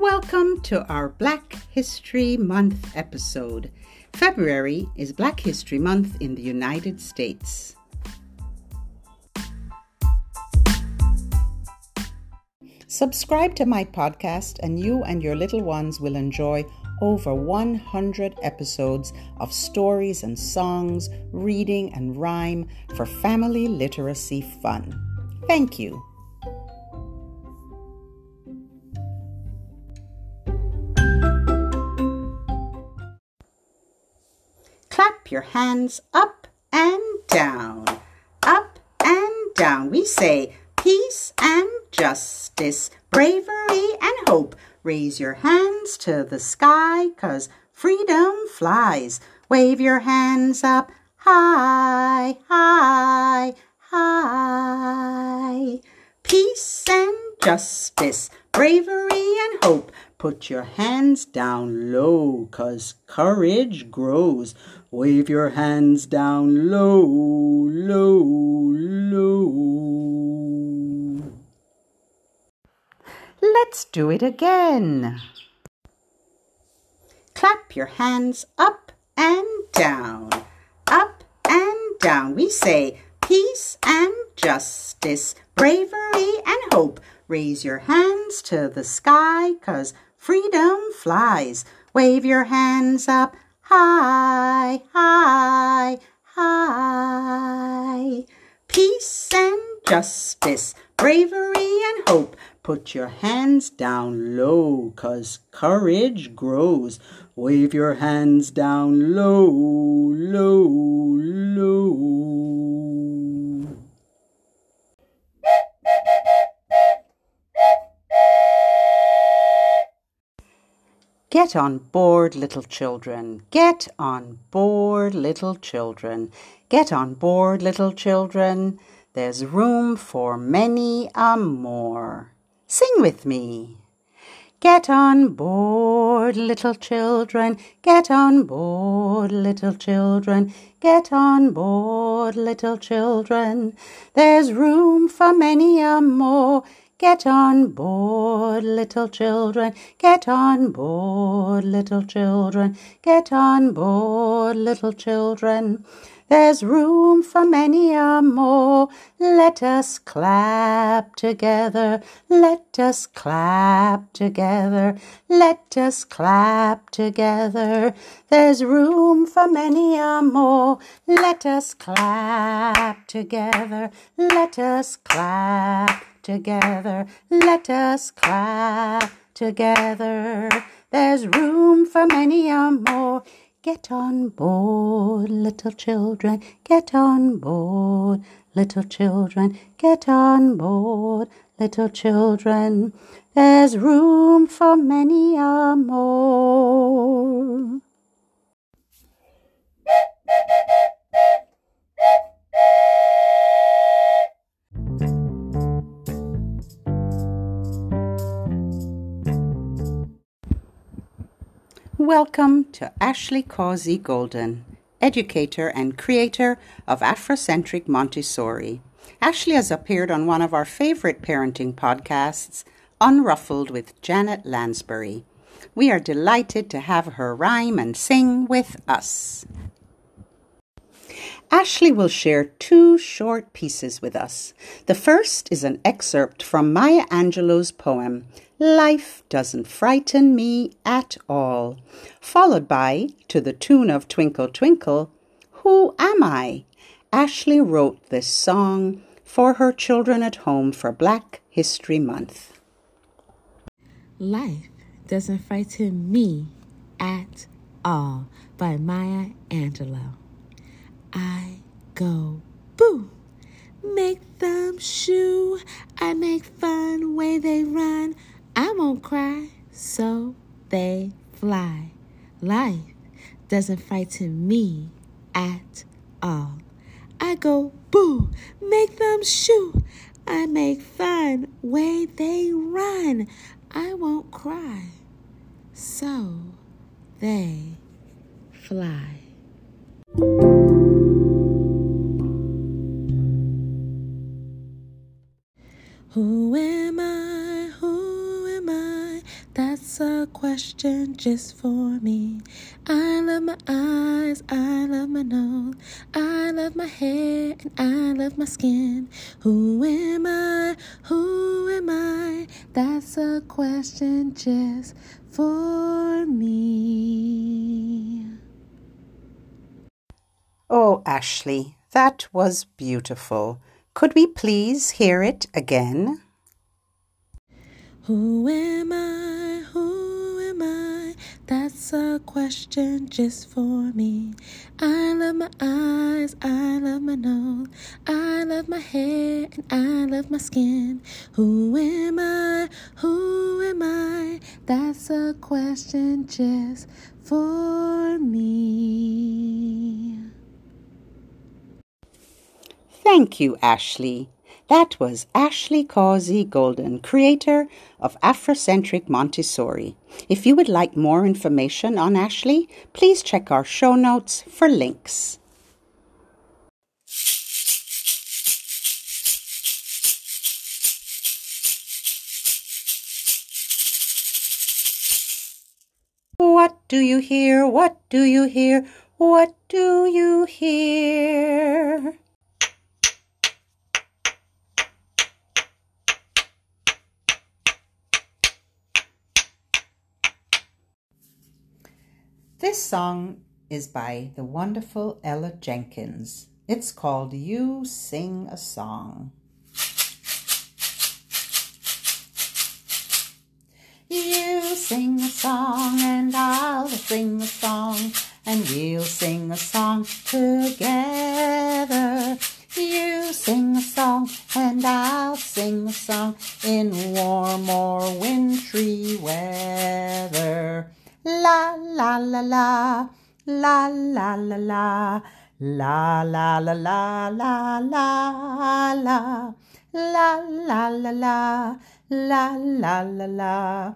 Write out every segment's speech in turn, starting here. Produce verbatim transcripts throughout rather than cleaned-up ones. Welcome to our Black History Month episode. February is Black History Month in the United States. Subscribe to my podcast and you and your little ones will enjoy over one hundred episodes of stories and songs, reading and rhyme for family literacy fun. Thank you. Clap your hands up and down, up and down. We say peace and justice, bravery and hope. Raise your hands to the sky, 'cause freedom flies. Wave your hands up high, high, high. Peace and justice, bravery and hope. Put your hands down low, 'cause courage grows. Wave your hands down low, low, low. Let's do it again. Clap your hands up and down, up and down. We say peace and justice, bravery and hope. Raise your hands to the sky, 'cause freedom flies. Wave your hands up high, high, high. Peace and justice, bravery and hope. Put your hands down low, 'cause courage grows. Wave your hands down low, low, low. Get on board, little children. Get on board, little children. Get on board, little children. There's room for many a more. Sing with me. Get on board, little children. Get on board, little children. Get on board, little children. There's room for many a more. Get on board, little children. Get on board, little children. Get on board, little children. There's room for many a more. Let us clap together. Let us clap together. Let us clap together. There's room for many a more. Let us clap together. Let us clap together. Let us clap together. There's room for many a more. Get on board, little children. Get on board, little children. Get on board, little children. There's room for many a more. Welcome to Ashley Causey-Golden, educator and creator of Afrocentric Montessori. Ashley has appeared on one of our favorite parenting podcasts, Unruffled with Janet Lansbury. We are delighted to have her rhyme and sing with us. Ashley will share two short pieces with us. The first is an excerpt from Maya Angelou's poem, Life Doesn't Frighten Me at All, followed by, to the tune of Twinkle Twinkle, Who Am I? Ashley wrote this song for her children at home for Black History Month. Life Doesn't Frighten Me at All by Maya Angelou. I go boo, make them shoo, I make fun way they run, I won't cry, so they fly. Life doesn't frighten me at all. I go boo, make them shoo, I make fun way they run, I won't cry, so they fly. Who am I? Who am I? That's question just for me. I love my eyes, I love my nose, I love my hair, and I love my skin. Who am I? Who am I? That's a question just for me. Oh, Ashley, that was beautiful. Could we please hear it again? Who am I? Who am I? That's a question just for me. I love my eyes, I love my nose, I love my hair, and I love my skin. Who am I? Who am I? That's a question just for me. Thank you, Ashley. That was Ashley Causey-Golden, creator of Afrocentric Montessori. If you would like more information on Ashley, please check our show notes for links. What do you hear? What do you hear? What do you hear? This song is by the wonderful Ella Jenkins. It's called You Sing a Song. You sing a song and I'll sing a song, and we'll sing a song together. You sing a song and I'll sing a song in warm or wintry weather. La la la la, la la la la, la la la la la la la, la la la la, la la la la, la la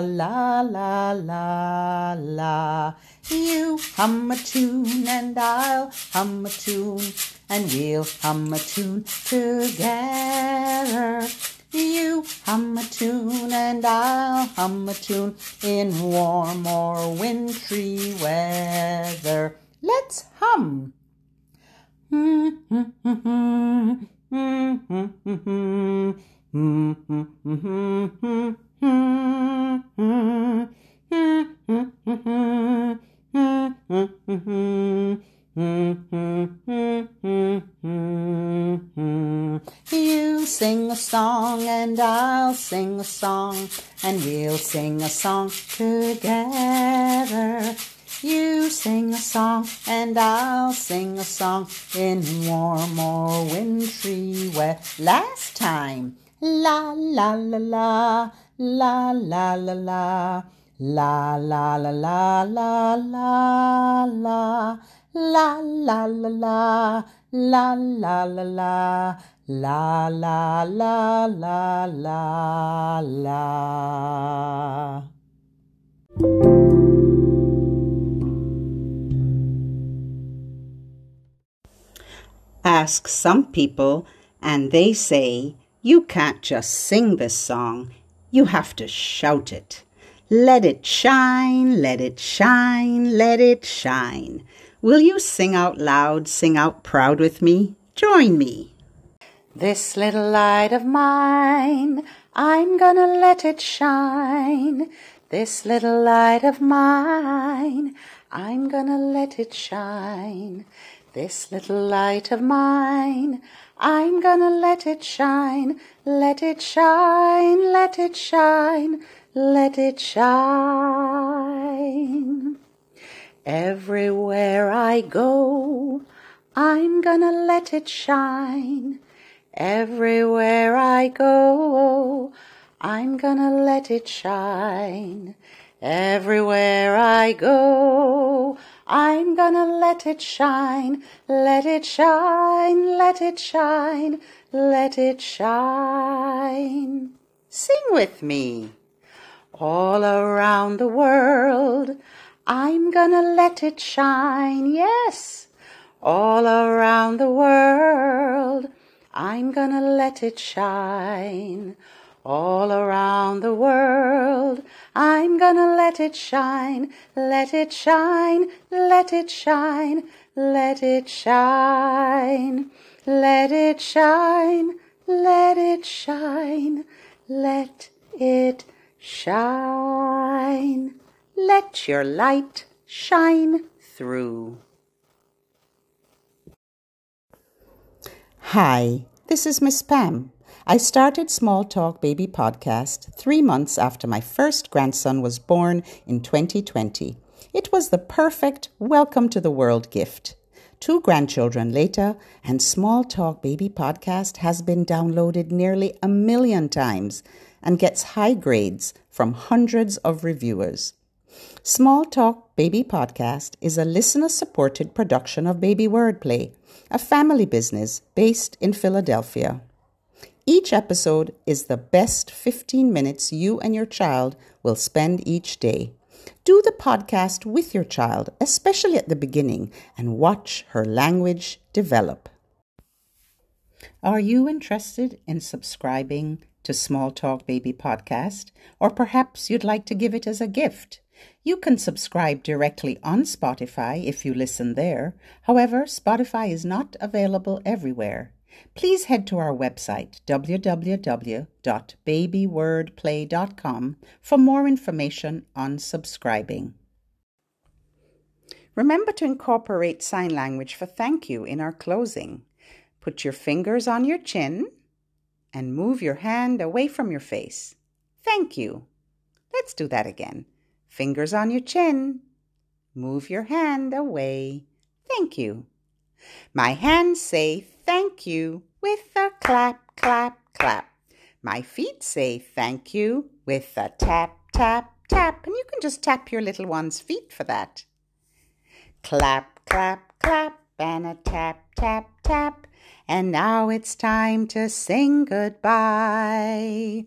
la la la la. You hum a tune and I'll hum a tune, and we'll hum a tune together. You hum a tune and I'll hum a tune in warm or wintry weather. Let's hum. You sing a song and I'll sing a song, and we'll sing a song together. You sing a song and I'll sing a song in warm or wintry weather. Last time. La la la la, la la la la, la la la la la la la. La la la la, la la la la, la la la la la la. Ask some people and they say, you can't just sing this song, you have to shout it. Let it shine, let it shine, let it shine. Will you sing out loud, sing out proud with me? Join me. This little light of mine, I'm gonna let it shine. This little light of mine, I'm gonna let it shine. This little light of mine, I'm gonna let it shine. Let it shine, let it shine, let it shine. Everywhere I go, I'm gonna let it shine. Everywhere I go, I'm gonna let it shine. Everywhere I go, I'm gonna let it shine. Let it shine, let it shine, let it shine. Sing with me. All around the world, I'm gonna let it shine, yes. All around the world, I'm gonna let it shine. All around the world, I'm gonna let it shine, let it shine, let it shine, let it shine, let it shine, let it shine, let it shine. Let your light shine through. Hi, this is Miss Pam. I started Small Talk Baby Podcast three months after my first grandson was born in twenty twenty. It was the perfect welcome to the world gift. Two grandchildren later, and Small Talk Baby Podcast has been downloaded nearly a million times and gets high grades from hundreds of reviewers. Small Talk Baby Podcast is a listener-supported production of Baby Wordplay, a family business based in Philadelphia. Each episode is the best fifteen minutes you and your child will spend each day. Do the podcast with your child, especially at the beginning, and watch her language develop. Are you interested in subscribing to Small Talk Baby Podcast? Or perhaps you'd like to give it as a gift? You can subscribe directly on Spotify if you listen there. However, Spotify is not available everywhere. Please head to our website, w w w dot baby wordplay dot com, for more information on subscribing. Remember to incorporate sign language for thank you in our closing. Put your fingers on your chin and move your hand away from your face. Thank you. Let's do that again. Fingers on your chin. Move your hand away. Thank you. My hands say thank you with a clap, clap, clap. My feet say thank you with a tap, tap, tap. And you can just tap your little one's feet for that. Clap, clap, clap, and a tap, tap, tap. And now it's time to sing goodbye.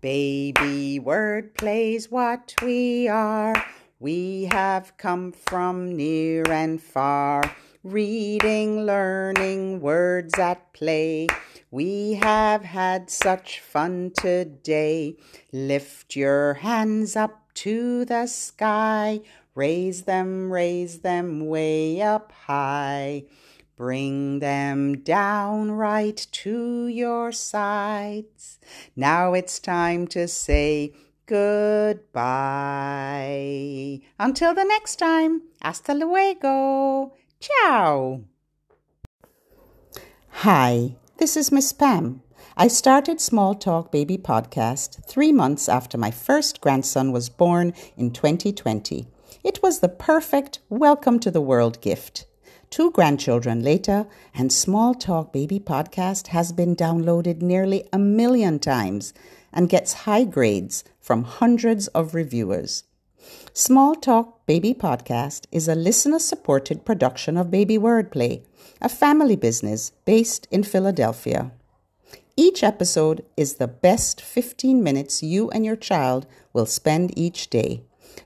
Baby Word plays what we are. We have come from near and far. Reading, learning, words at play. We have had such fun today. Lift your hands up to the sky. Raise them, raise them way up high. Bring them down right to your sides. Now it's time to say goodbye. Until the next time, hasta luego. Ciao! Hi, this is Miss Pam. I started Small Talk Baby Podcast three months after my first grandson was born in twenty twenty. It was the perfect welcome to the world gift. Two grandchildren later, and Small Talk Baby Podcast has been downloaded nearly a million times and gets high grades from hundreds of reviewers. Small Talk Baby Podcast is a listener-supported production of Baby Wordplay, a family business based in Philadelphia. Each episode is the best fifteen minutes you and your child will spend each day.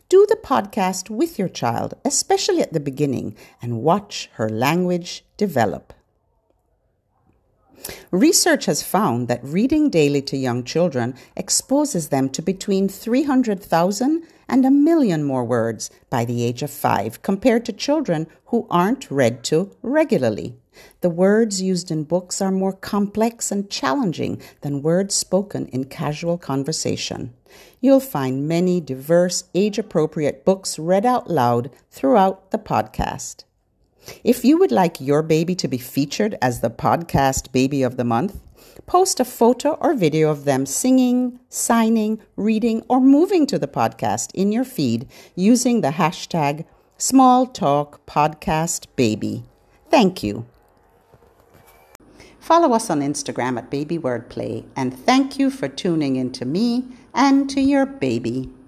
Do the podcast with your child, especially at the beginning, and watch her language develop. Research has found that reading daily to young children exposes them to between three hundred thousand and a million more words by the age of five compared to children who aren't read to regularly. The words used in books are more complex and challenging than words spoken in casual conversation. You'll find many diverse, age-appropriate books read out loud throughout the podcast. If you would like your baby to be featured as the podcast baby of the month, post a photo or video of them singing, signing, reading, or moving to the podcast in your feed using the hashtag SmallTalkPodcastBaby. Thank you. Follow us on Instagram at Baby Wordplay, and thank you for tuning in to me and to your baby.